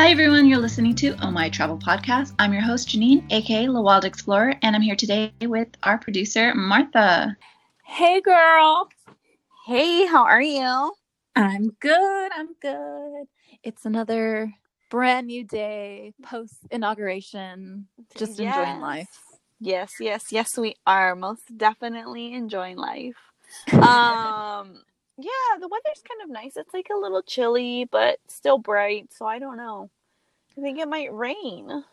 Hi everyone, you're listening to Oh My Travel Podcast. I'm your host Janine, aka La Wild Explorer, and I'm here today with our producer Martha. Hey girl. Hey, how are you? I'm good. It's another brand new day post inauguration. Just yes. Enjoying life. Yes, we are most definitely enjoying life. Yeah, the weather's kind of nice. It's like a little chilly, but still bright. So I don't know. I think it might rain.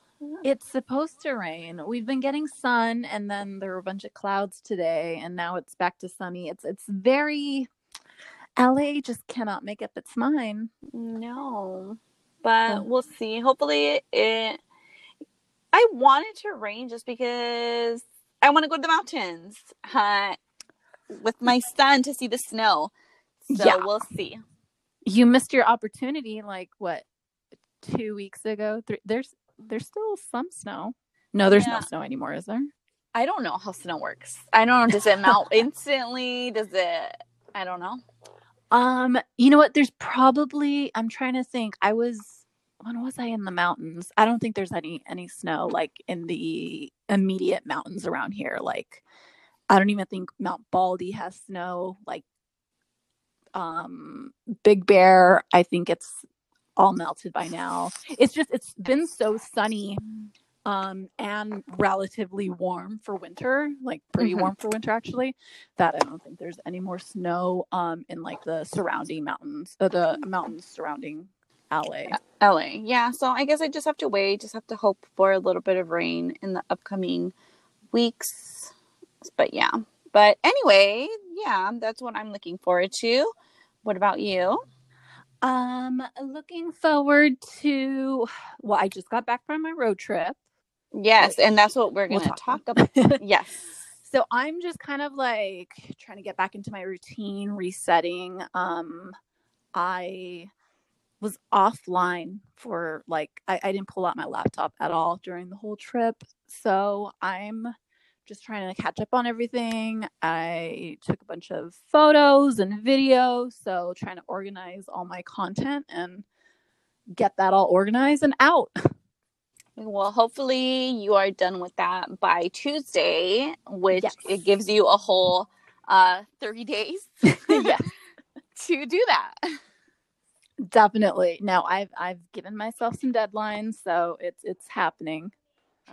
It's supposed to rain. We've been getting sun, and then there were a bunch of clouds today, and now it's back to sunny. It's very LA just cannot make up its mind. No, but we'll see. Hopefully it. I want it to rain just because I want to go to the mountains with my son to see the snow. So yeah. We'll see. You missed your opportunity, 2 weeks ago? There's still some snow. No, there's no snow anymore, is there? I don't know how snow works. I don't know. Does it melt instantly? Does it? I don't know. You know what? There's probably. I'm trying to think. When was I in the mountains? I don't think there's any snow in the immediate mountains around here. I don't even think Mount Baldy has snow. Big Bear, I think it's all melted by now. It's been so sunny and relatively warm for winter, pretty warm for winter actually, that I don't think there's any more snow in the surrounding mountains, the mountains surrounding LA. Yeah, so I guess I just have to wait, just have to hope for a little bit of rain in the upcoming weeks. But yeah. But anyway, yeah, that's what I'm looking forward to. What about you? Looking forward to, well, I just got back from my road trip. Yes, and that's what we're going to talk about. Yes. So I'm just kind of trying to get back into my routine, resetting. I was offline for I didn't pull out my laptop at all during the whole trip. So I'm just trying to catch up on everything. I took a bunch of photos and videos, so trying to organize all my content and get that all organized and out. Well, hopefully you are done with that by Tuesday, which it gives you a whole 30 days to do that. Definitely. Now I've given myself some deadlines, so it's happening.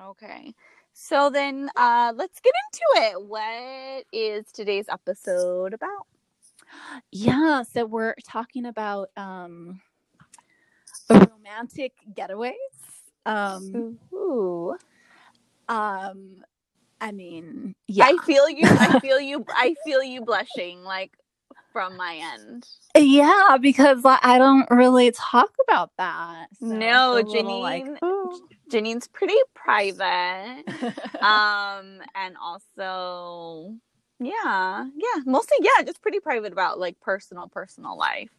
Okay. So then let's get into it. What is today's episode about? Yeah, so we're talking about romantic getaways. Ooh. I mean, yeah. I feel you blushing from my end. Yeah, because I don't really talk about that. So no, Janine. Janine's pretty private. And also, just pretty private about personal life.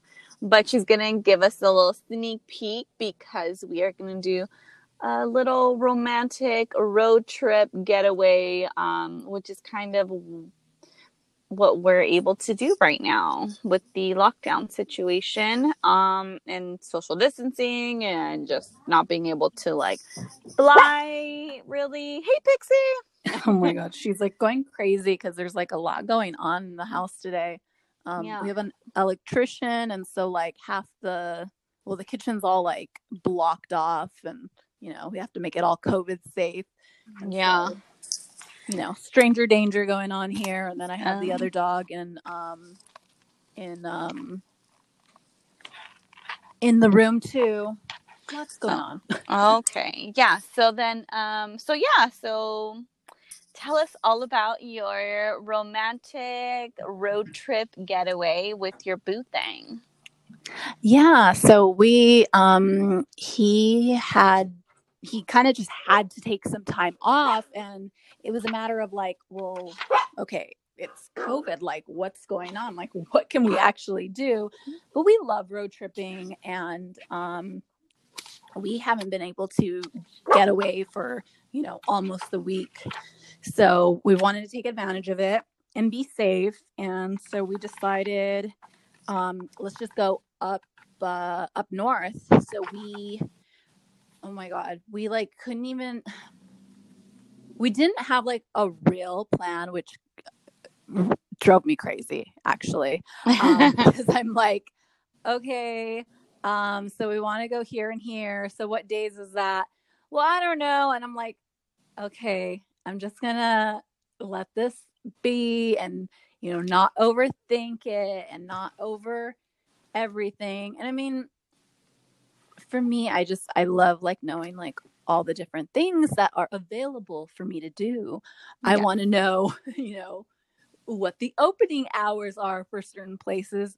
But she's gonna give us a little sneak peek because we are gonna do a little romantic road trip getaway, which is kind of what we're able to do right now with the lockdown situation and social distancing and just not being able to fly really. Hey, Pixie. Oh my God. She's going crazy because there's a lot going on in the house today. We have an electrician, and so half the kitchen's all blocked off, and we have to make it all COVID safe. Yeah. So, stranger danger going on here. And then I have the other dog in the room too. What's going on? Okay. Yeah. So then, so tell us all about your romantic road trip getaway with your boo thing. Yeah. So we, he kind of just had to take some time off, and it was a matter of it's COVID, what's going on? What can we actually do? But we love road tripping, and we haven't been able to get away for, almost a week. So we wanted to take advantage of it and be safe. And so we decided, let's just go up north. So we oh my God, we like couldn't even, we didn't have like a real plan, which drove me crazy actually. Because I'm like, okay, so we want to go here and here. So what days is that? Well, I don't know. And I'm like, okay, I'm just gonna let this be and, you know, not overthink it and not over everything. And I mean, for me, I love like knowing like all the different things that are available for me to do. Yeah. I want to know, you know, what the opening hours are for certain places,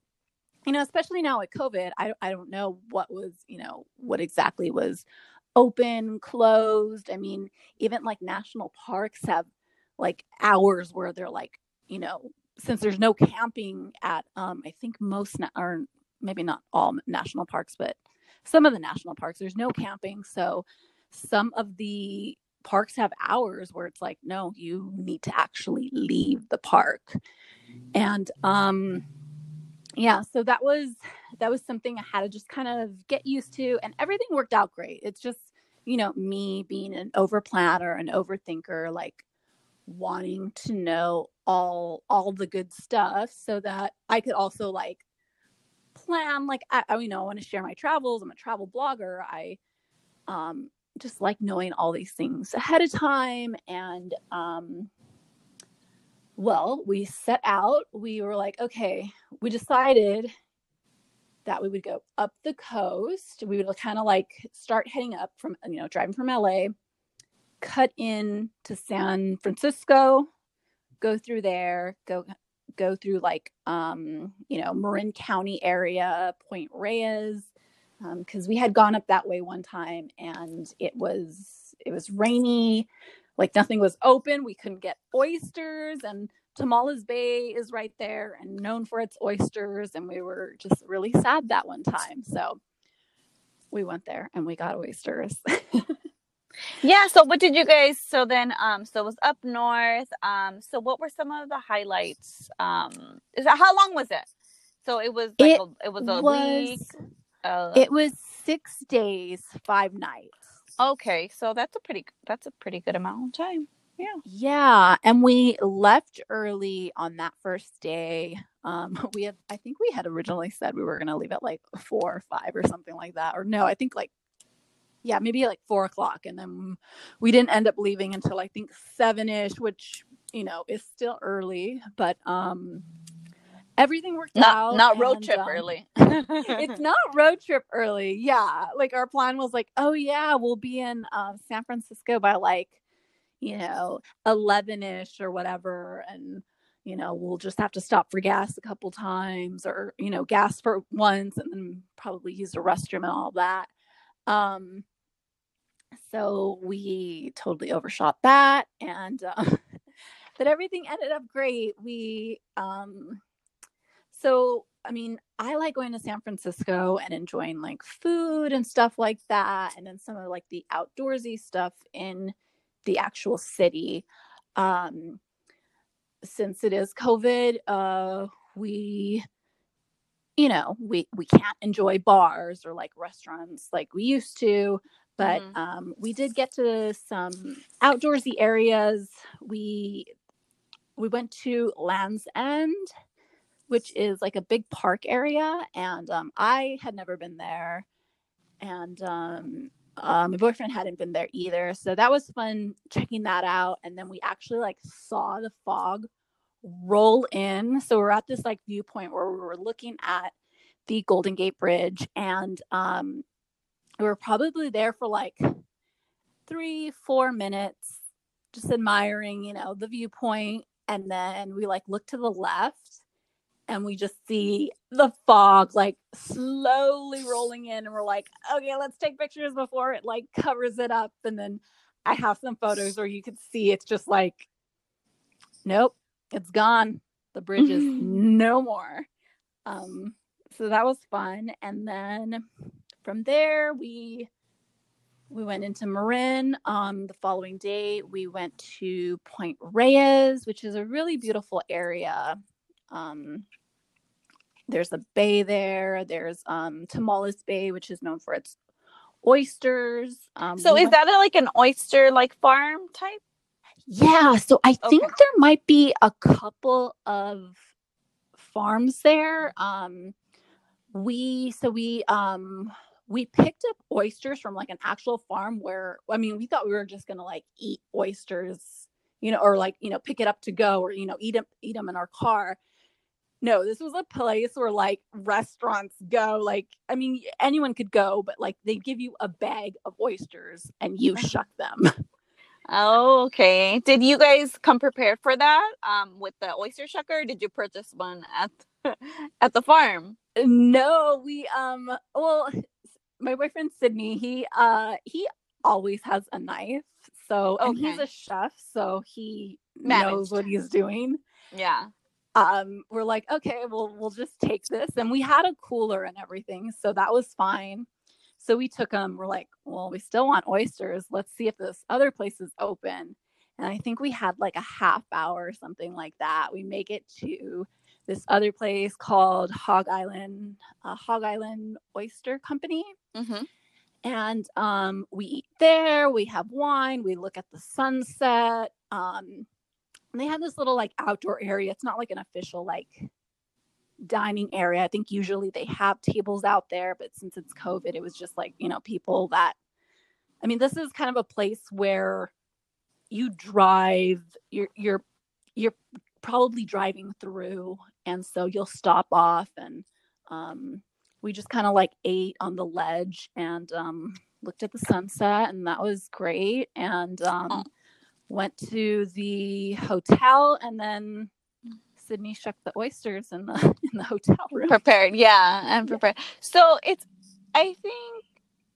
you know, especially now with COVID, I don't know what was, you know, what exactly was open, closed. I mean, even like national parks have like hours where they're like, you know, since there's no camping at, I think most, or maybe not all national parks, but some of the national parks, there's no camping. So some of the parks have hours where it's like, no, you need to actually leave the park. And, yeah, so that was something I had to just kind of get used to, and everything worked out great. It's just, you know, me being an over planner, an overthinker, like wanting to know all the good stuff so that I could also like plan, like, I you know, I want to share my travels. I'm a travel blogger. I, just like knowing all these things ahead of time. And, well, we set out, we were like, okay, we decided that we would go up the coast. We would kind of like start heading up from, you know, driving from LA, cut in to San Francisco, go through there, go through like, you know, Marin County area, Point Reyes. Cause we had gone up that way one time and it was rainy, like nothing was open. We couldn't get oysters, and Tomales Bay is right there and known for its oysters. And we were just really sad that one time. So we went there and we got oysters. Yeah. So what did you guys, so then, so it was up north. So what were some of the highlights? Is that, how long was it? So it was, like it was a week. It was 6 days, 5 nights. Okay, so that's a pretty good amount of time. Yeah, and we left early on that first day. I think we had originally said we were going to leave at like 4 or 5 or something like that. Or no, I think like, yeah, maybe like 4 o'clock, and then we didn't end up leaving until I think 7-ish, which, you know, is still early, but everything worked out. Not road trip early. It's not road trip early. Yeah. Like our plan was like, oh yeah, we'll be in San Francisco by like, you know, 11-ish or whatever. And, you know, we'll just have to stop for gas a couple times, or, you know, gas for once and then probably use a restroom and all that. So we totally overshot that. And, but everything ended up great. We, so, I mean, I like going to San Francisco and enjoying like food and stuff like that. And then some of like the outdoorsy stuff in the actual city. Since it is COVID, we, you know, we can't enjoy bars or like restaurants like we used to, but mm-hmm. We did get to some outdoorsy areas. We went to Land's End, which is like a big park area. And I had never been there. And my boyfriend hadn't been there either. So that was fun checking that out. And then we actually like saw the fog roll in. So we're at this like viewpoint where we were looking at the Golden Gate Bridge. And we were probably there for like 3-4 minutes, just admiring, you know, the viewpoint. And then we like looked to the left, and we just see the fog like slowly rolling in, and we're like, okay, let's take pictures before it like covers it up. And then I have some photos where you can see it's just like, nope, it's gone. The bridge is no more. So that was fun. And then from there, we went into Marin. The following day, we went to Point Reyes, which is a really beautiful area. There's a bay there. There's Tomales Bay, which is known for its oysters. So is that like an oyster like farm type? Yeah. So I think there might be a couple of farms there. We picked up oysters from like an actual farm where, I mean, we thought we were just going to like eat oysters, you know, or like, you know, pick it up to go or, you know, eat them in our car. No, this was a place where like restaurants go, like, I mean, anyone could go, but like they give you a bag of oysters and you shuck them. Oh, okay. Did you guys come prepared for that with the oyster shucker? Or did you purchase one at the farm? No, we my boyfriend Sydney, he always has a knife. So and he's a chef, so he knows what he's doing. Yeah. We're like, okay, we'll just take this, and we had a cooler and everything, so that was fine. So we took them. We're like, well, we still want oysters. Let's see if this other place is open. And I think we had like a half hour or something like that. We make it to this other place called Hog Island Oyster Company. Mm-hmm. And we eat there. We have wine. We look at the sunset. And they have this little like outdoor area. It's not like an official like dining area. I think usually they have tables out there, but since it's COVID, it was just like, you know, people that, I mean, this is kind of a place where you drive, you're probably driving through, and so you'll stop off, and we just kind of like ate on the ledge and looked at the sunset, and that was great. And went to the hotel, and then Sydney shucked the oysters in the hotel room. Prepared, yeah, I'm prepared. So I think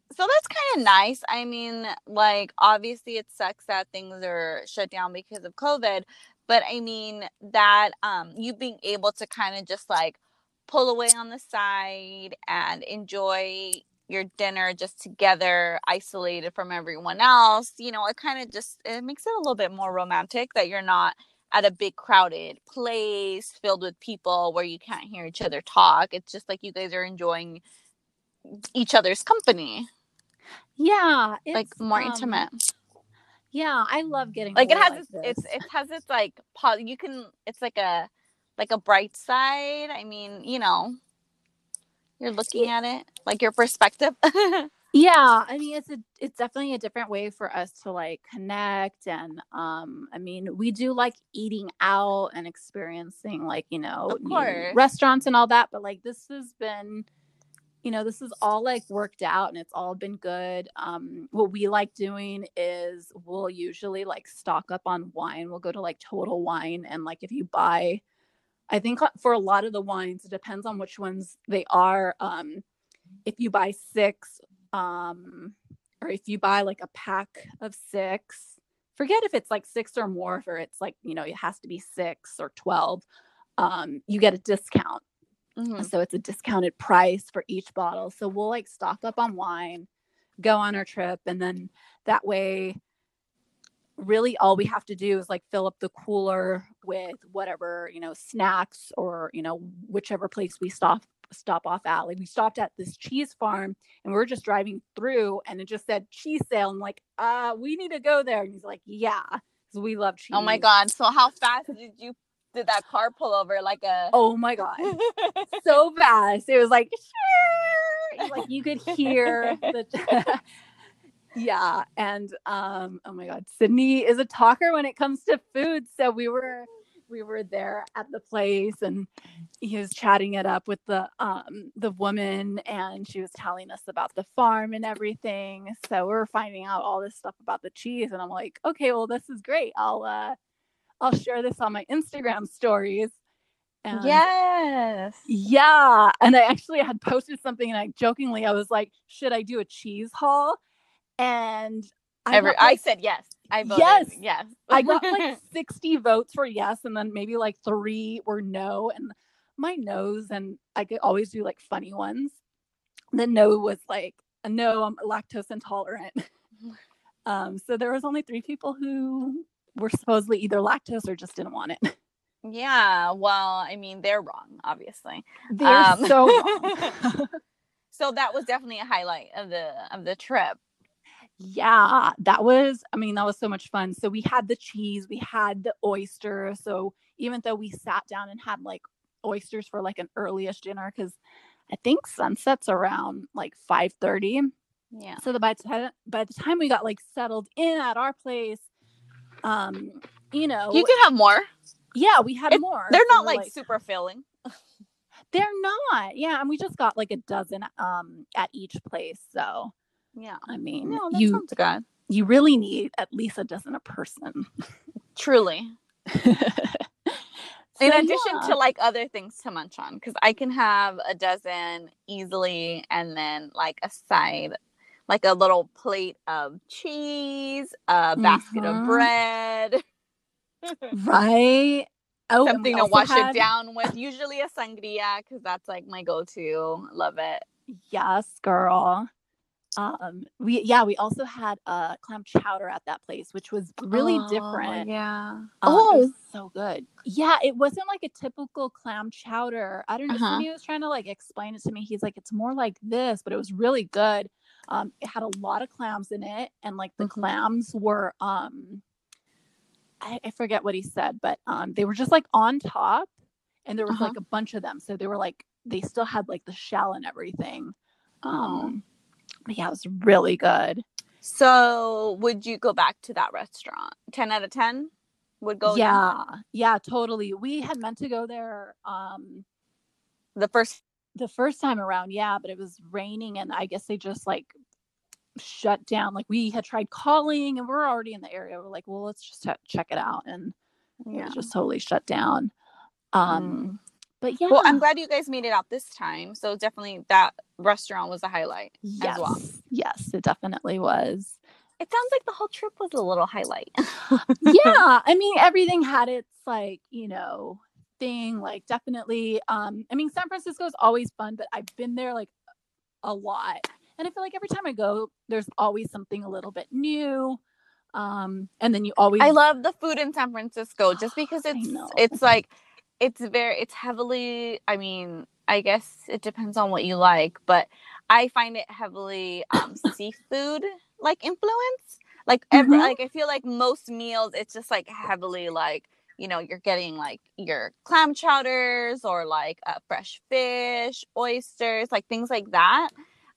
that's kind of nice. I mean, like, obviously it sucks that things are shut down because of COVID, but I mean that you being able to kind of just like pull away on the side and enjoy your dinner just together, isolated from everyone else, you know, it kind of just, it makes it a little bit more romantic that you're not at a big crowded place filled with people where you can't hear each other talk. It's just like you guys are enjoying each other's company. Yeah. It's, like more intimate. Yeah. I love getting like, it has, like it has its like, you can, it's like a bright side. I mean, you know, you're looking at it, like your perspective. Yeah, I mean, it's definitely a different way for us to like connect, and I mean, we do like eating out and experiencing like, you know, restaurants and all that, but like this has been, you know, this is all like worked out and it's all been good. What we like doing is we'll usually like stock up on wine. We'll go to like Total Wine, and like if you buy, I think for a lot of the wines, it depends on which ones they are. If you buy six, or if you buy like a pack of six, forget if it's like six or more, or it's like, you know, it has to be 6 or 12, you get a discount. Mm-hmm. So it's a discounted price for each bottle. So we'll like stock up on wine, go on our trip. And then that way, really all we have to do is like fill up the cooler with whatever, you know, snacks or, you know, whichever place we stop off at. Like we stopped at this cheese farm, and we were just driving through, and it just said cheese sale. I'm like, we need to go there. And he's like, yeah, because we love cheese. Oh my God. So how fast did that car pull over? Like a, oh my God. So fast. It was like, share! Like you could hear the yeah. And oh my God, Sydney is a talker when it comes to food. So we were there at the place, and he was chatting it up with the woman, and she was telling us about the farm and everything. So we're finding out all this stuff about the cheese, and I'm like, okay, well, this is great. I'll share this on my Instagram stories. And yes. Yeah. And I actually had posted something, and I was like, should I do a cheese haul? And I said yes. I voted yes. I got like 60 votes for yes, and then maybe like 3 were no. And my no's, and I could always do like funny ones. The no was like, no, I'm lactose intolerant. So there was only 3 people who were supposedly either lactose or just didn't want it. Yeah, well, I mean, they're wrong, obviously. They're so wrong. So that was definitely a highlight of the trip. Yeah, that was, I mean, that was so much fun. So we had the cheese, we had the oyster. So even though we sat down and had like oysters for like an early-ish dinner, because I think sunset's around like 5:30. Yeah. So by the time we got like settled in at our place, you know, you could have more. Yeah, we had more. They're not like super filling. They're not. Yeah, and we just got like a dozen at each place. So yeah, I mean, no, that sounds good. You really need at least a dozen a person. Truly. In addition to like other things to munch on, because I can have a dozen easily, and then like a side, like a little plate of cheese, a basket of bread. Right. Oh, something to wash it down with. Usually a sangria, because that's like my go-to. Love it. Yes, girl. We also had clam chowder at that place, which was really different. Yeah. It was so good. Yeah, it wasn't like a typical clam chowder. I don't know. Somebody was trying to like explain it to me. He's like, it's more like this, but it was really good. It had a lot of clams in it, and like the clams were I forget what he said, but they were just like on top, and there was like a bunch of them. So they were like, they still had like the shell and everything. Yeah, it was really good. So would you go back to that restaurant? 10 out of 10 would go. Yeah. Yeah, totally. We had meant to go there the first time around. Yeah. But it was raining, and I guess they just like shut down. Like we had tried calling, and we're already in the area. We're like, well, let's just check it out. And it was just totally shut down. But yeah. Well, I'm glad you guys made it out this time. So definitely that restaurant was a highlight as well. Yes, it definitely was. It sounds like the whole trip was a little highlight. Yeah. I mean, everything had its like, you know, thing, like definitely. I mean, San Francisco is always fun, but I've been there like a lot. And I feel like every time I go, there's always something a little bit new. And then you always. I love the food in San Francisco just because it's like. It's heavily, I mean, I guess it depends on what you like, but I find it heavily seafood, like, influence. Like, like, I feel like most meals, it's just, like, heavily, like, you know, you're getting, like, your clam chowders or, like, fresh fish, oysters, like, things like that.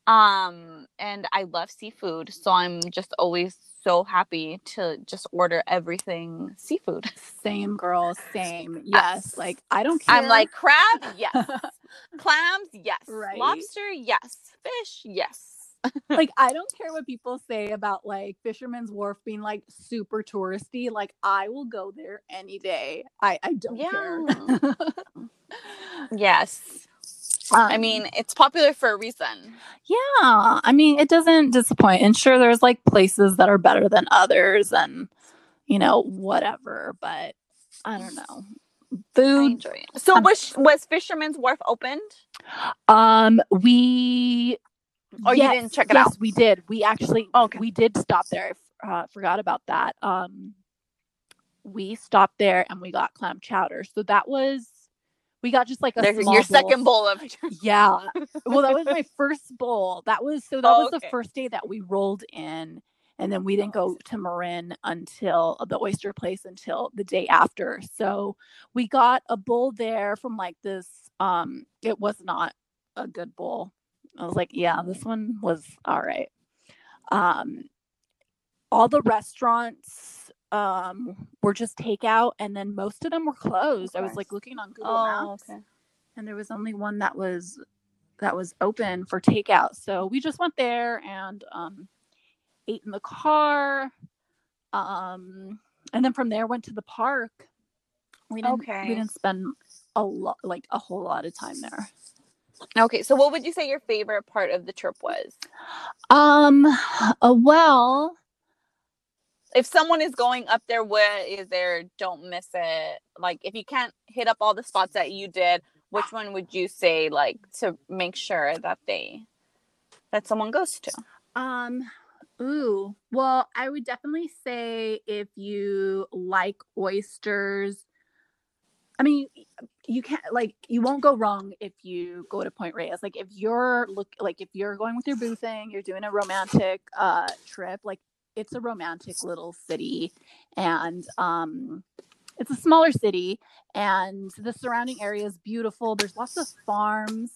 And I love seafood, so I'm just always so happy to just order everything seafood. Same, girl, same. Yes. Like, I don't care. I'm like, crab, yes. Clams, yes. Right. Lobster, yes. Fish, yes. Like, I don't care what people say about like Fisherman's Wharf being like super touristy. Like, I will go there any day. I don't care. Yes. I mean, it's popular for a reason. Yeah. I mean, it doesn't disappoint. And sure, there's like places that are better than others and, you know, whatever. But I don't know. Food. I enjoy it. So was Fisherman's Wharf opened? You didn't check it out? Yes, we did. We actually, we did stop there. I forgot about that. We stopped there and we got clam chowder. So that was. We got just like your second bowl of. Yeah. Well, that was my first bowl. That was the first day that we rolled in. And then we didn't go to Marin until the oyster place until the day after. So we got a bowl there from like this. It was not a good bowl. I was like, yeah, this one was all right. All the restaurants were just takeout, and then most of them were closed. I was like looking on Google Maps, and there was only one that was open for takeout. So we just went there and ate in the car, and then from there went to the park. We didn't spend a whole lot of time there. Okay, so what would you say your favorite part of the trip was? Well. If someone is going up there, what is there? Don't miss it. Like, if you can't hit up all the spots that you did, which one would you say, like, to make sure that someone goes to? Well, I would definitely say if you like oysters, I mean, you can't, like, you won't go wrong if you go to Point Reyes. Like, if you're if you're going with your boo thing, you're doing a romantic trip, like, it's a romantic little city, and it's a smaller city, and the surrounding area is beautiful. There's lots of farms,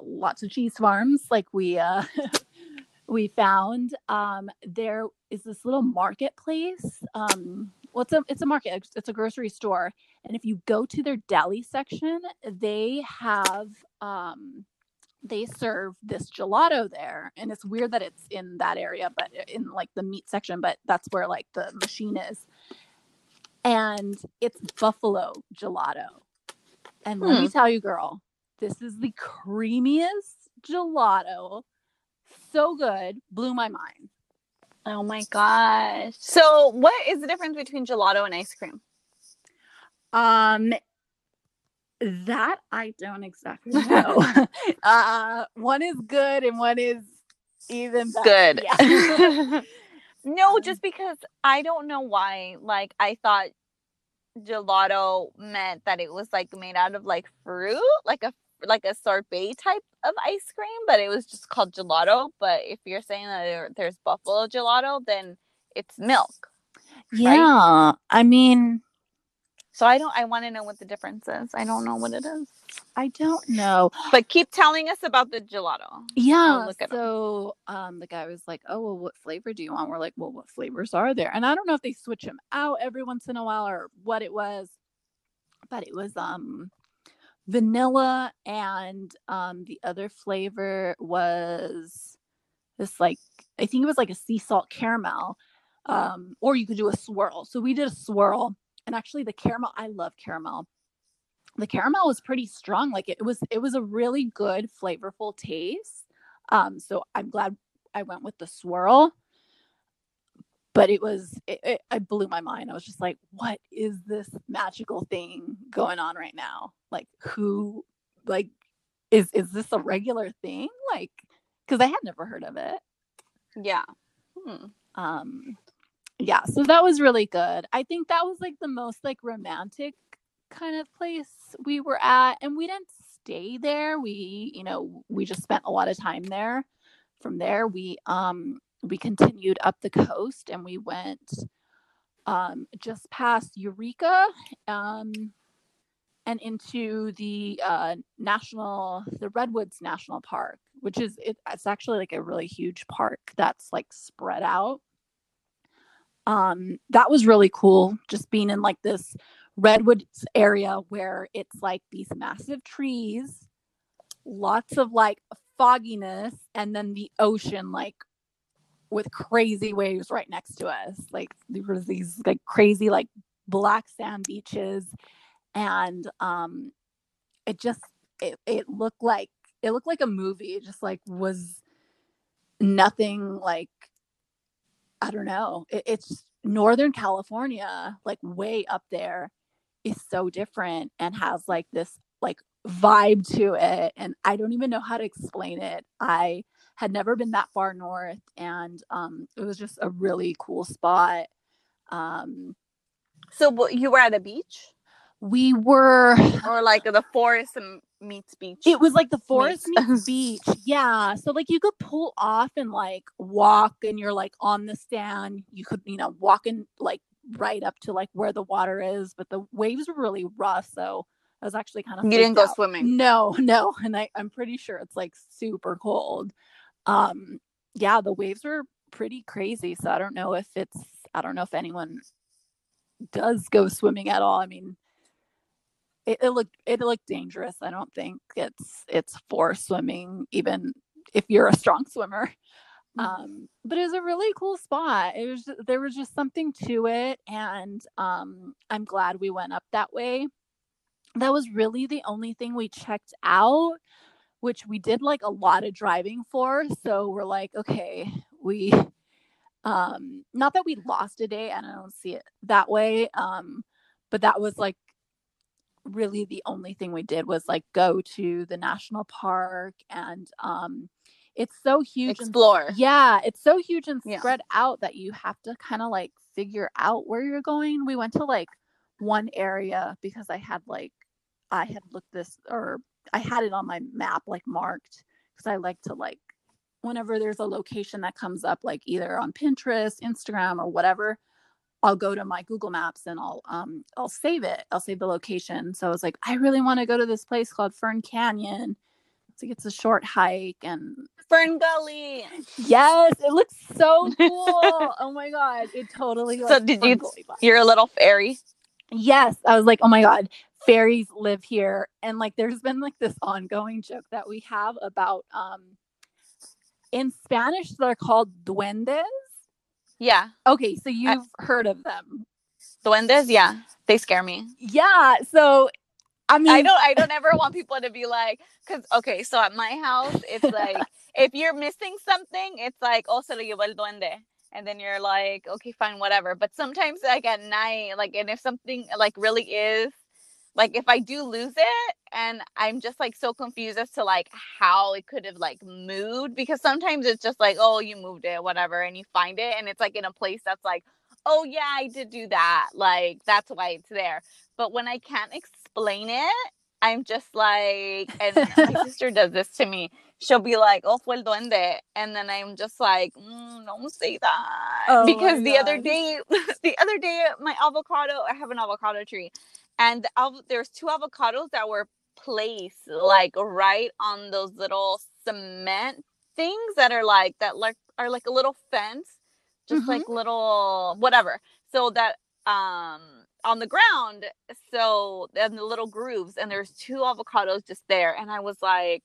lots of cheese farms, like we found. There is this little marketplace. It's a market. It's a grocery store. And if you go to their deli section, they have they serve this gelato there. And it's weird that it's in that area, but in like the meat section, but that's where like the machine is. And it's buffalo gelato. And let me tell you, girl, this is the creamiest gelato. So good. Blew my mind. Oh my gosh. So what is the difference between gelato and ice cream? That I don't exactly know. One is good and one is even better. Good. Yeah. No, just because I don't know why. Like, I thought gelato meant that it was like made out of like fruit, like a sorbet type of ice cream, but it was just called gelato. But if you're saying that there's buffalo gelato, then it's milk. Yeah, right? I mean, so I want to know what the difference is. I don't know what it is. I don't know. But keep telling us about the gelato. Yeah. The guy was like, "Oh, well, what flavor do you want?" We're like, "Well, what flavors are there?" And I don't know if they switch them out every once in a while or what it was, but it was vanilla, and the other flavor was this, like, I think it was like a sea salt caramel, or you could do a swirl. So we did a swirl, and actually the caramel, I love caramel. The caramel was pretty strong. Like, it was a really good flavorful taste. So I'm glad I went with the swirl, but I blew my mind. I was just like, what is this magical thing going on right now? Like, who, like, is this a regular thing? Like, because I had never heard of it. Yeah. Yeah. So that was really good. I think that was like the most like romantic kind of place we were at, and we didn't stay there. We just spent a lot of time there. From there, we continued up the coast, and we went just past Eureka and into the Redwoods National Park, which is, it's actually like a really huge park that's like spread out. That was really cool, just being in like this Redwoods area where it's like these massive trees, lots of like fogginess, and then the ocean, like, with crazy waves right next to us. Like, there were these like crazy like black sand beaches, and it looked like a movie. It just like was nothing like, I don't know. It's Northern California, like way up there, is so different and has like this like vibe to it, and I don't even know how to explain it. I had never been that far north, and it was just a really cool spot. So you were at a beach? We were. Or like the forest meets beach. It was like the forest meets beach. Yeah. So like you could pull off and like walk, and you're like on the sand. You could, walk in like right up to like where the water is, but the waves were really rough. So I was actually kind of. You didn't go swimming? No. And I'm pretty sure it's like super cold. Yeah, the waves were pretty crazy. So I don't know if anyone does go swimming at all. I mean, it looked dangerous. I don't think it's for swimming, even if you're a strong swimmer. But it was a really cool spot. There was just something to it. And, I'm glad we went up that way. That was really the only thing we checked out, which we did like a lot of driving for. So we're like, okay, we, not that we lost a day, and I don't see it that way. But that was like really the only thing we did, was like go to the national park, and, it's so huge. Explore. It's so huge and spread out that you have to kind of like figure out where you're going. We went to like one area because I had looked this, or I had it on my map like marked, because I like to like whenever there's a location that comes up like either on Pinterest, Instagram, or whatever, I'll go to my Google Maps and I'll save it. I'll save the location. So I was like, I really want to go to this place called Fern Canyon. It's like, it's a short hike and Fern Gully. Yes, it looks so cool. Oh my god, it totally. So did you? You're a little fairy. Yes, I was like, oh my god, fairies live here, and like, there's been like this ongoing joke that we have about in Spanish they're called duendes. Yeah. Okay, so you've heard of them. Duendes, yeah. They scare me. Yeah, so I mean I don't ever want people to be like, cuz okay, so at my house it's like if you're missing something, it's like, "Oh, se lo llevó el duende." And then you're like, "Okay, fine, whatever." But sometimes like at night, like, and if something like really is like, if I do lose it, and I'm just like so confused as to like how it could have like moved, because sometimes it's just like, oh, you moved it, whatever, and you find it and it's like in a place that's like, oh yeah, I did do that, like that's why it's there. But when I can't explain it, I'm just like, and my sister does this to me. She'll be like, oh, fue el duende. And then I'm just like, don't say that. Oh, because the other day, my avocado, I have an avocado tree. And there's two avocados that were placed like right on those little cement things that are like a little fence, just mm-hmm. like little whatever. So that on the ground, so and the little grooves, and there's two avocados just there. And I was like,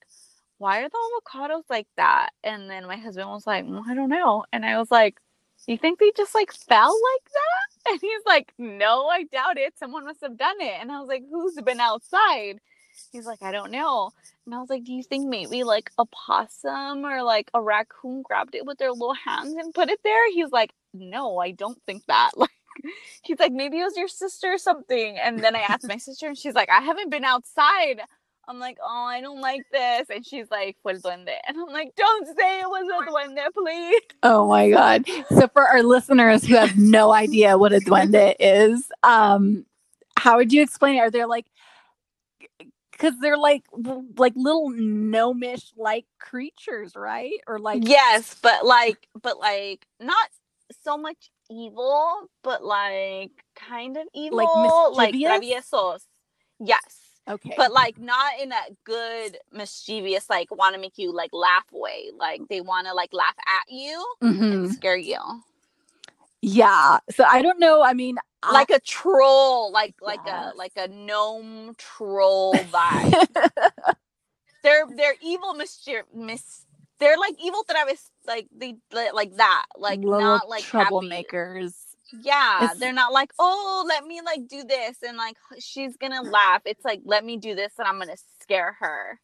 why are the avocados like that? And then my husband was like, I don't know. And I was like, you think they just like fell like that? And he's like, no, I doubt it. Someone must have done it. And I was like, who's been outside? He's like, I don't know. And I was like, do you think maybe like a possum or like a raccoon grabbed it with their little hands and put it there? He's like, no, I don't think that. Like, he's like, maybe it was your sister or something. And then I asked my sister, and she's like, I haven't been outside. I'm like, oh, I don't like this. And she's like, fue el duende. And I'm like, don't say it was a duende, please. Oh, my God. So for our listeners who have no idea what a duende is, how would you explain it? Are they like, because they're like little gnomish like creatures, right? Or like. Yes, but like not so much evil, but like kind of evil. Like traviesos. Yes. Okay. But like not in a good mischievous, like want to make you like laugh way. Like they want to like laugh at you mm-hmm. and scare you. Yeah. So I don't know. I mean, like a troll, like a gnome troll vibe. They're evil they're like evil travis, like they like that. Like little not like troublemakers. Happy. Yeah, they're not like, oh, let me like do this and like she's gonna laugh. It's like, let me do this and I'm gonna scare her.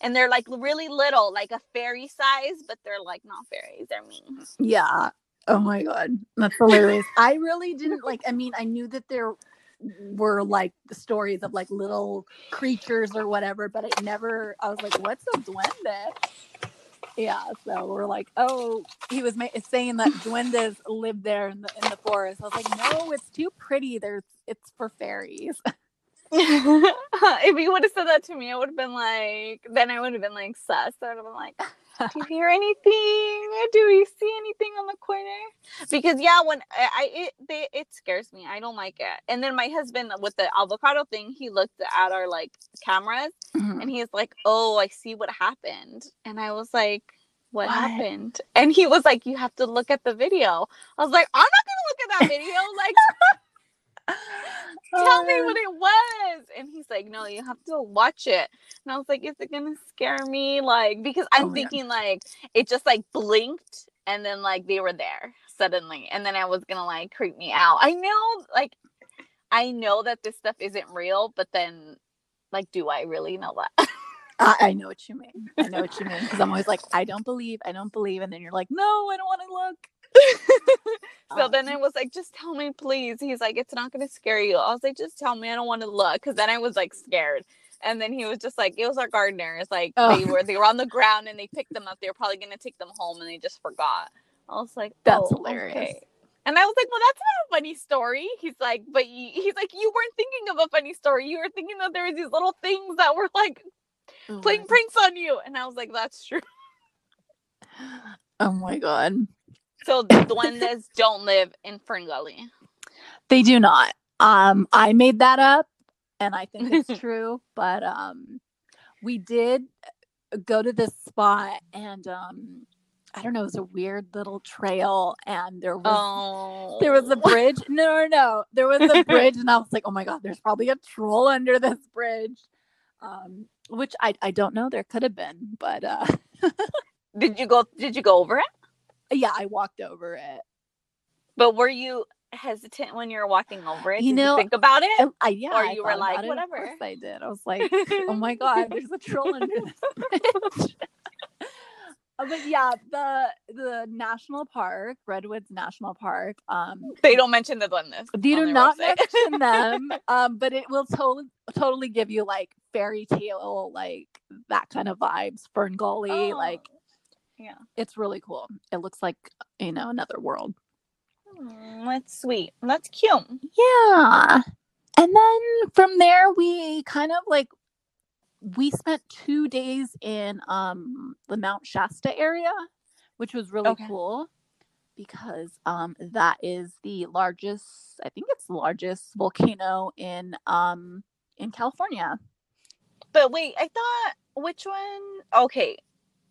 And they're like really little, like a fairy size, but they're like not fairies, they're mean. Yeah. Oh my god, that's hilarious. I really didn't like, I mean, I knew that there were like the stories of like little creatures or whatever, but I was like, what's a duende? Yeah, so we're like, oh, he was saying that duendes live there in the forest. I was like, no, it's too pretty. It's for fairies. If you would have said that to me, I would have been like, then I would have been like sus. I would have been like, do you hear anything? Do you see anything on the corner? Because yeah, when it scares me. I don't like it. And then my husband with the avocado thing, he looked at our like cameras mm-hmm. and he's like, "Oh, I see what happened." And I was like, what happened? And he was like, "You have to look at the video." I was like, "I'm not going to look at that video." Like tell me what it was. And he's like, no, you have to watch it. And I was like, is it gonna scare me? Like, because I'm thinking like it just like blinked and then like they were there suddenly, and then I was gonna like creep me out. I know that this stuff isn't real, but then like, do I really know that? I know what you mean. Because I'm always like, I don't believe, and then you're like, no, I don't want to look. So then I was like, just tell me, please. He's like, it's not gonna scare you. I was like, just tell me, I don't want to look, because then I was like scared. And then he was just like, it was our gardeners, like they were on the ground and they picked them up. They were probably gonna take them home and they just forgot. I was like, that's hilarious. Okay. And I was like, well, that's not a funny story. He's like, but he's like, you weren't thinking of a funny story. You were thinking that there were these little things that were like playing pranks on you. And I was like, that's true. Oh my God. So the duendes don't live in Fern Gully. They do not. I made that up and I think it's true, but we did go to this spot and I don't know, it was a weird little trail and there was a bridge. No. There was a bridge and I was like, oh my God, there's probably a troll under this bridge. Which I don't know, there could have been, but Did you go over it? Yeah, I walked over it. But were you hesitant when you were walking over it? Did you think about it? Or you were like, whatever. Of course I did. I was like, oh my God, there's a troll under this bridge. But yeah, the national park, Redwoods National Park. They don't mention the duendes. They do not mention them. But it will totally give you like fairy tale, like that kind of vibes. Fern Gully, yeah, it's really cool. It looks like another world. That's sweet. That's cute. Yeah. And then from there, we kind of like. We spent 2 days in the Mount Shasta area, which was really cool because that is the largest volcano in California. But wait, I thought, which one? Okay,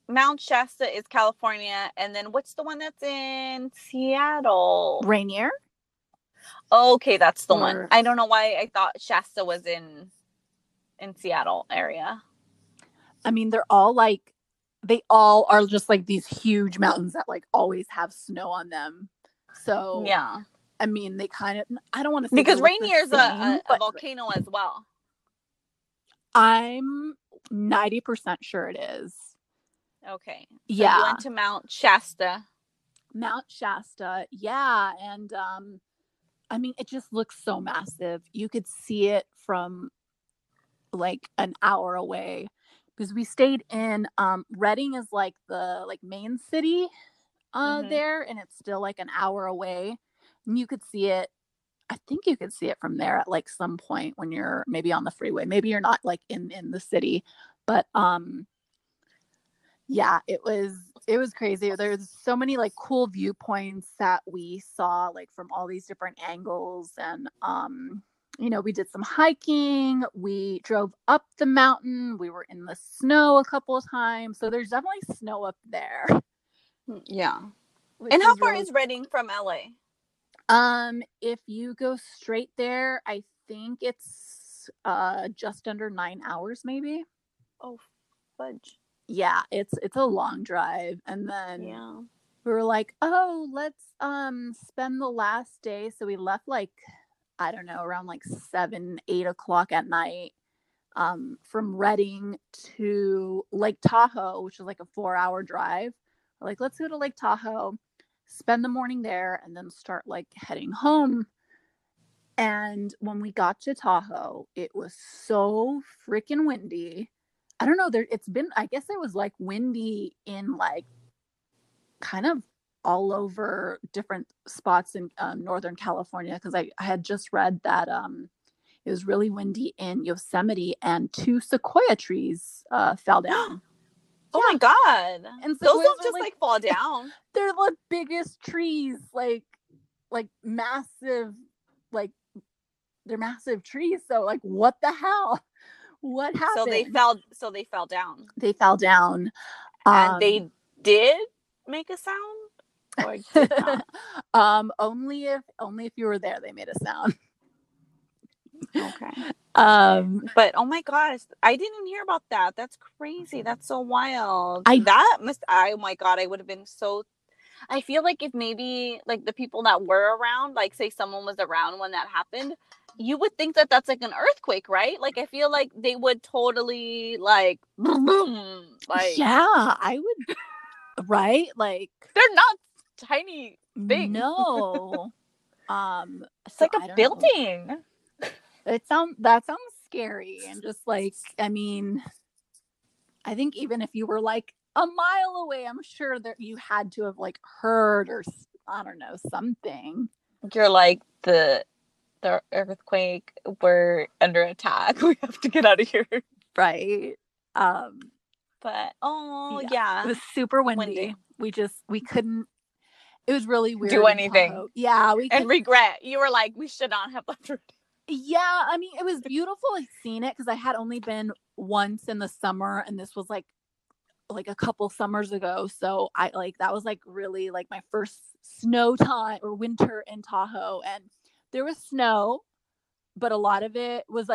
Mount Shasta is California, and then what's the one that's in Seattle? Rainier? Okay, that's the one. I don't know why I thought Shasta was in Seattle area. I mean, they all are just like these huge mountains that like always have snow on them. So yeah, I mean, they kind of, I don't want to say because Rainier's a volcano as well. I'm 90% sure it is. Okay. So yeah. You went to Mount Shasta. Yeah. And I mean, it just looks so massive. You could see it from like an hour away because we stayed in Redding is like the main city there, and it's still like an hour away, and you could see it. I think you could see it from there at like some point when you're maybe on the freeway, maybe you're not like in the city, but yeah, it was crazy. There's so many like cool viewpoints that we saw like from all these different angles, and we did some hiking, we drove up the mountain, we were in the snow a couple of times. So there's definitely snow up there. Yeah. And how far is Redding from LA? If you go straight there, I think it's just under 9 hours maybe. Oh, fudge. Yeah, it's a long drive. And then we were like, oh, let's spend the last day. So we left like I don't know, around like 7-8 o'clock at night from Redding to Lake Tahoe, which is like a 4-hour drive. We're like, let's go to Lake Tahoe, spend the morning there, and then start like heading home. And when we got to Tahoe, it was so freaking windy. I don't know, I guess it was like windy in like kind of all over different spots in Northern California, because I had just read that it was really windy in Yosemite and 2 sequoia trees fell down. Oh my God. And those don't just like fall down. They're the biggest trees, like massive, like they're massive trees. So like what the hell? What happened? So they fell down. They fell down. And they did make a sound? Only if you were there, they made a sound. Okay. But oh my gosh, I didn't hear about that. That's crazy. That's so wild. Oh my God, I would have been so. I feel like if maybe like the people that were around, like say someone was around when that happened, you would think that that's like an earthquake, right? Like I feel like they would totally like boom. Like yeah, I would. Right? Like they're not. Tiny thing. No. It's so like a building. Know. That sounds scary. And just like, I mean, I think even if you were like a mile away, I'm sure that you had to have like heard or I don't know, something. You're like the earthquake, we're under attack, we have to get out of here. Right. But yeah. It was super windy. We couldn't. It was really weird. Do anything. Yeah. Regret. You were like, we should not have left her. Yeah. I mean, it was beautiful. I'd seen it because I had only been once in the summer, and this was like a couple summers ago. So I that was really my first snow time or winter in Tahoe. And there was snow, but a lot of it was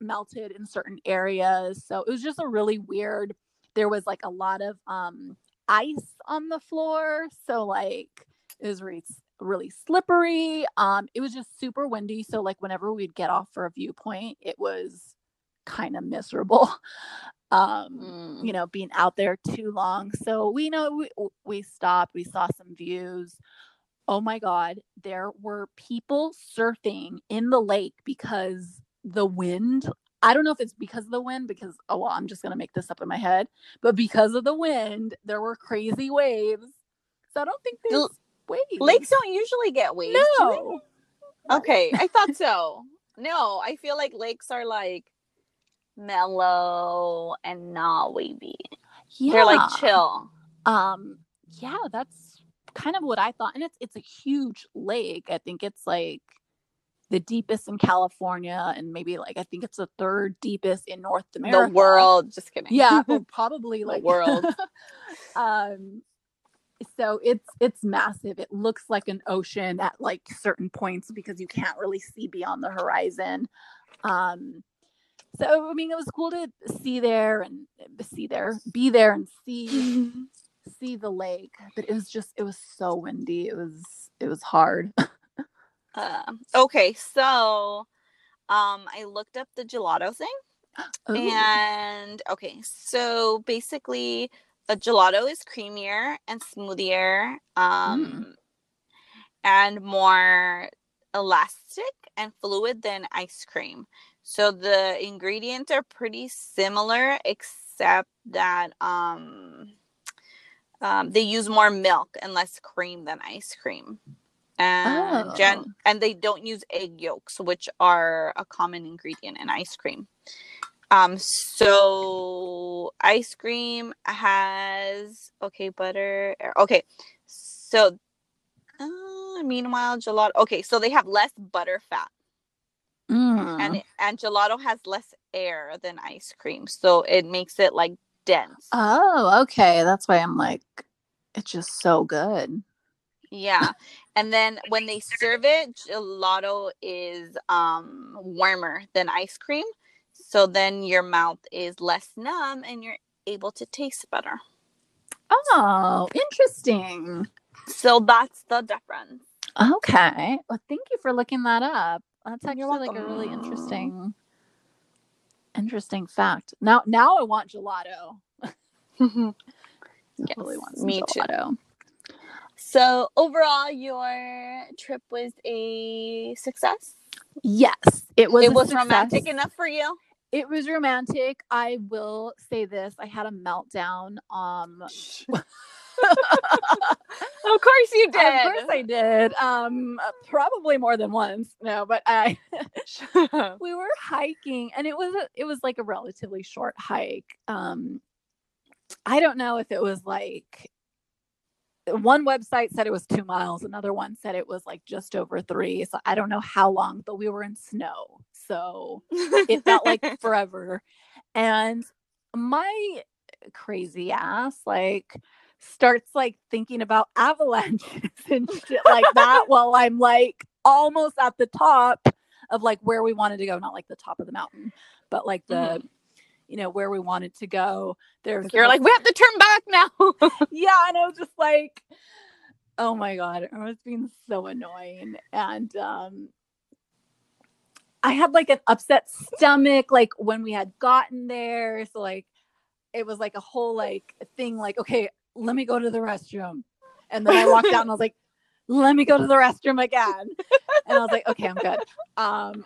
melted in certain areas. So it was just a really weird, there was a lot of, ice on the floor, so it was really slippery. It was just super windy, so whenever we'd get off for a viewpoint, it was kind of miserable. Being out there too long, so we stopped, we saw some views. Oh my god, there were people surfing in the lake because the wind, I don't know if it's because of the wind, I'm just going to make this up in my head, but because of the wind, there were crazy waves. So I don't think there's waves. Lakes don't usually get waves. No. Okay. I thought so. No, I feel like lakes are mellow and not wavy. Yeah. They're chill. Yeah, that's kind of what I thought. And it's a huge lake. I think it's the deepest in California, and maybe I think it's the third deepest in North America. The world, just kidding. Yeah, well, probably the world. So it's massive. It looks like an ocean at certain points because you can't really see beyond the horizon. So I mean, it was cool to be there and see the lake. But it was so windy. It was hard. Okay, so I looked up the gelato thing. Ooh. And okay, so basically a gelato is creamier and smoothier and more elastic and fluid than ice cream. So the ingredients are pretty similar, except that they use more milk and less cream than ice cream. And they don't use egg yolks, which are a common ingredient in ice cream. So ice cream has butter. Okay, so meanwhile gelato. Okay, so they have less butter fat, and gelato has less air than ice cream, so it makes it dense. Oh, okay, that's why I'm it's just so good. Yeah. And then when they serve it, gelato is warmer than ice cream. So then your mouth is less numb and you're able to taste better. Oh, interesting. So that's the difference. Okay. Well, thank you for looking that up. That's actually a really interesting fact. Now I want gelato. Yes, really want some gelato. Too. So overall, your trip was a success? Yes, it was. It was romantic enough for you? It was romantic. I will say this. I had a meltdown. Of course you did. Of course I did. Probably more than once. No, but we were hiking, and it was a relatively short hike. I don't know if it was one website said it was 2 miles. Another one said it was just over 3. So I don't know how long, but we were in snow, so it felt forever. And my crazy ass starts thinking about avalanches and shit that while I'm almost at the top of where we wanted to go. Not the top of the mountain, but the where we wanted to go. You're we have to turn back now. Yeah, and I was just oh my god, I was being so annoying. And I had an upset stomach when we had gotten there. So it was a whole thing, okay, let me go to the restroom. And then I walked out and I was let me go to the restroom again. And I was okay, I'm good.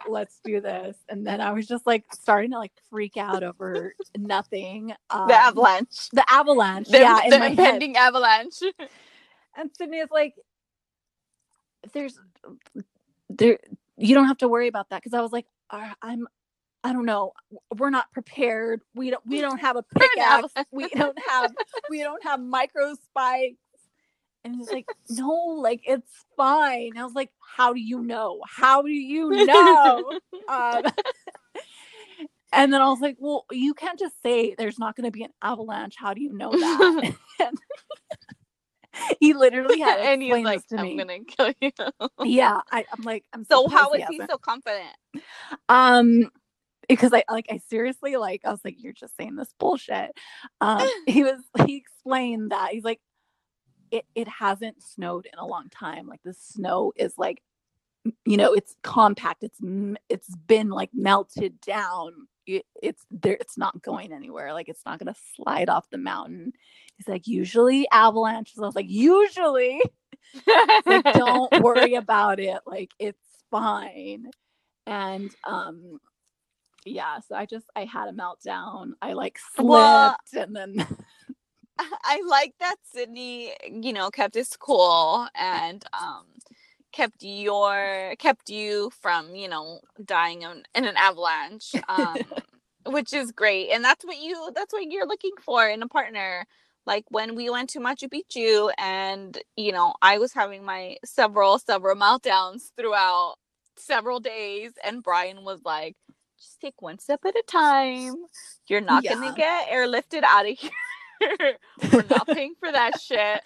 Let's do this. And then I was just starting to freak out over nothing. The avalanche. The avalanche. The impending avalanche. And Sydney is there you don't have to worry about that. Because I was like, I don't know. We're not prepared. We don't have a pickaxe. We don't have micro spikes. And he's like, no, like, it's fine. And I was like, how do you know? And then I was like, well, you can't just say there's not going to be an avalanche. How do you know that? And he literally had to explain this to me. I'm going to kill you. Yeah. I'm like, I'm so how is he so confident? Because I seriously, you're just saying this bullshit. He explained that. He's like, it hasn't snowed in a long time. Like, the snow is like, you know, it's compact. It's been like melted down. It's there. It's not going anywhere. Like, it's not going to slide off the mountain. He's like, usually avalanches. I was like, usually. Like, don't worry about it. Like, it's fine. And, yeah, so I had a meltdown. I like slipped and then I like that Sydney, you know, kept his cool and kept you from, you know, dying in an avalanche, which is great. And that's what you're looking for in a partner. Like when we went to Machu Picchu and, you know, I was having my several meltdowns throughout several days, and Brian was like, just take one step at a time. You're not going to get airlifted out of here. We're not paying for that shit.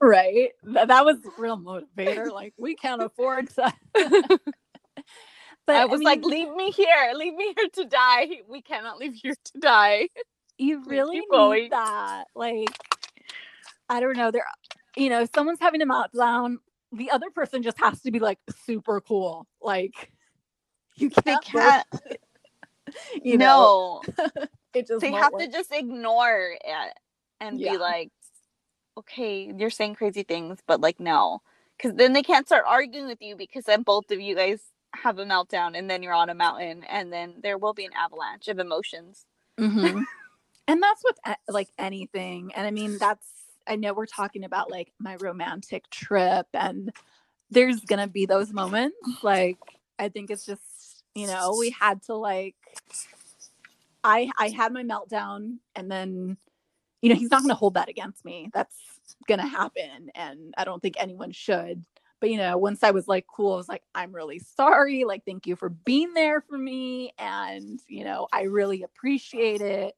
Right. That was a real motivator. Like, we can't afford to. But I was leave me here to die. We cannot leave here to die. You really need that. Like, I don't know. You know, if someone's having a meltdown, the other person just has to be like super cool. Like, you can't. You know, it just. They have to just ignore it and be like, okay, you're saying crazy things, but like, no, because then they can't start arguing with you, because then both of you guys have a meltdown, and then you're on a mountain, and then there will be an avalanche of emotions. Mm-hmm. And that's with like anything. And I mean, I know we're talking about like my romantic trip, and there's gonna be those moments. Like, I think it's just, you know, we had to like, I had my meltdown, and then, you know, he's not going to hold that against me. That's going to happen. And I don't think anyone should, but you know, once I was like, cool, I was like, I'm really sorry. Like, thank you for being there for me. And, you know, I really appreciate it.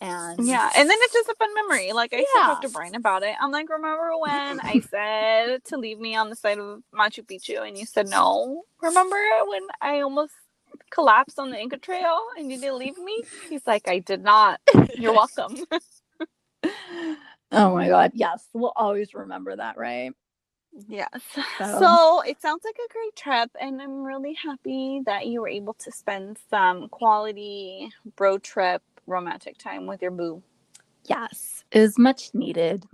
And yeah. And then it's just a fun memory. Like, I still talked to Brian about it. I'm like, remember when I said to leave me on the side of Machu Picchu and you said no? Remember when I almost collapsed on the Inca Trail and you didn't leave me? He's like, I did not. You're welcome. Oh my God. Yes. We'll always remember that, right? Yes. So it sounds like a great trip, and I'm really happy that you were able to spend some quality road trip romantic time with your boo. Yes, it was much needed.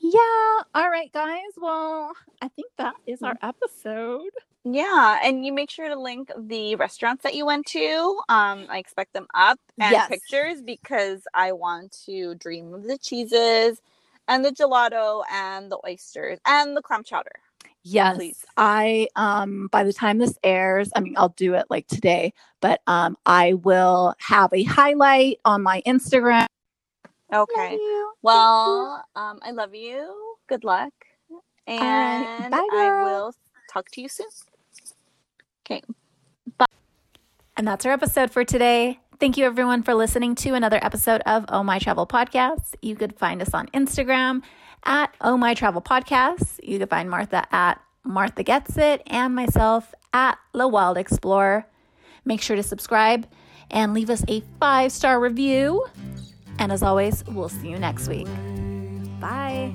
Yeah. All right, guys, well, I think that is our episode. Yeah. And you make sure to link the restaurants that you went to. I expect them up and pictures, because I want to dream of the cheeses and the gelato and the oysters and the clam chowder. Yes, please. I, by the time this airs, I mean, I'll do it like today, but, I will have a highlight on my Instagram. Okay. Well, I love you. Good luck. And bye, girl. I will talk to you soon. Okay. Bye. And that's our episode for today. Thank you everyone for listening to another episode of Oh My Travel Podcast. You could find us on Instagram at Oh My Travel Podcast. You can find Martha at Martha Gets It and myself at La Wild Explorer. Make sure to subscribe and leave us a 5-star review. And as always, we'll see you next week. Bye.